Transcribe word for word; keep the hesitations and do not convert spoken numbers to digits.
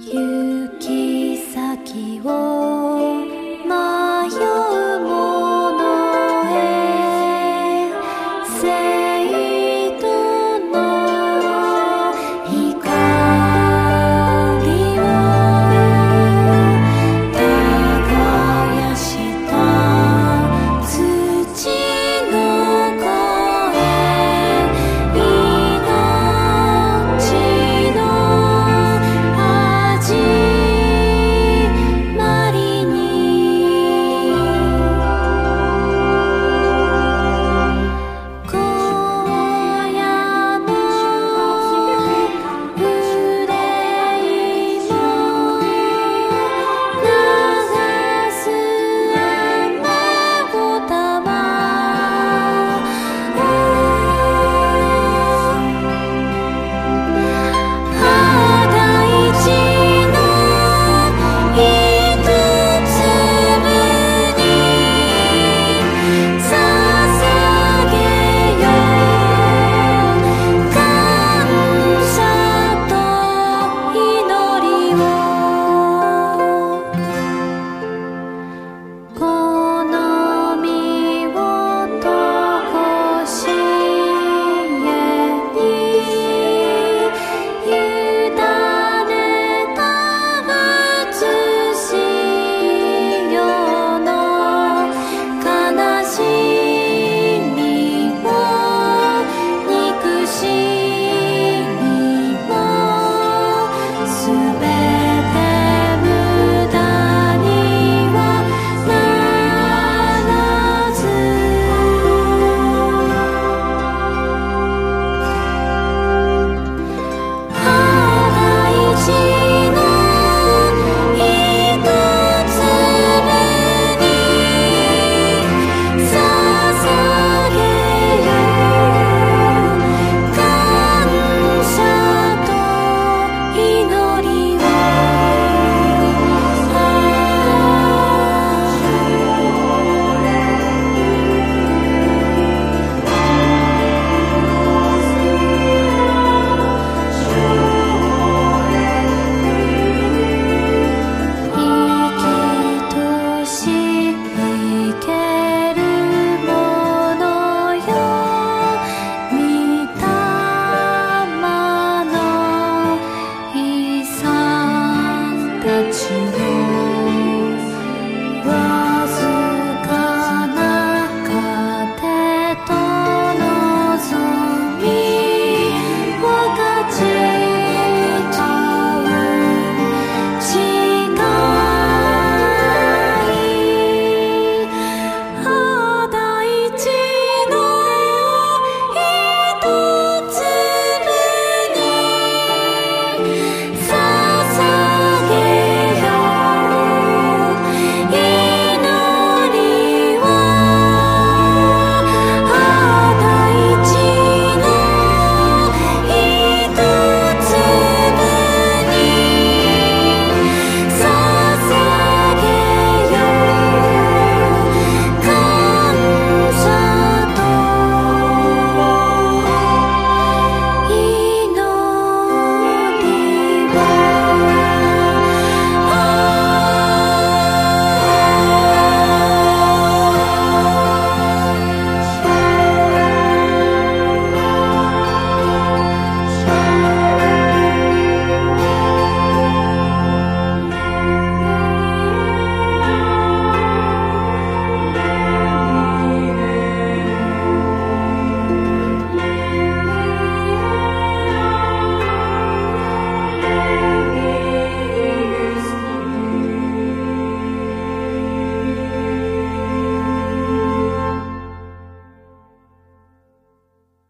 行き先を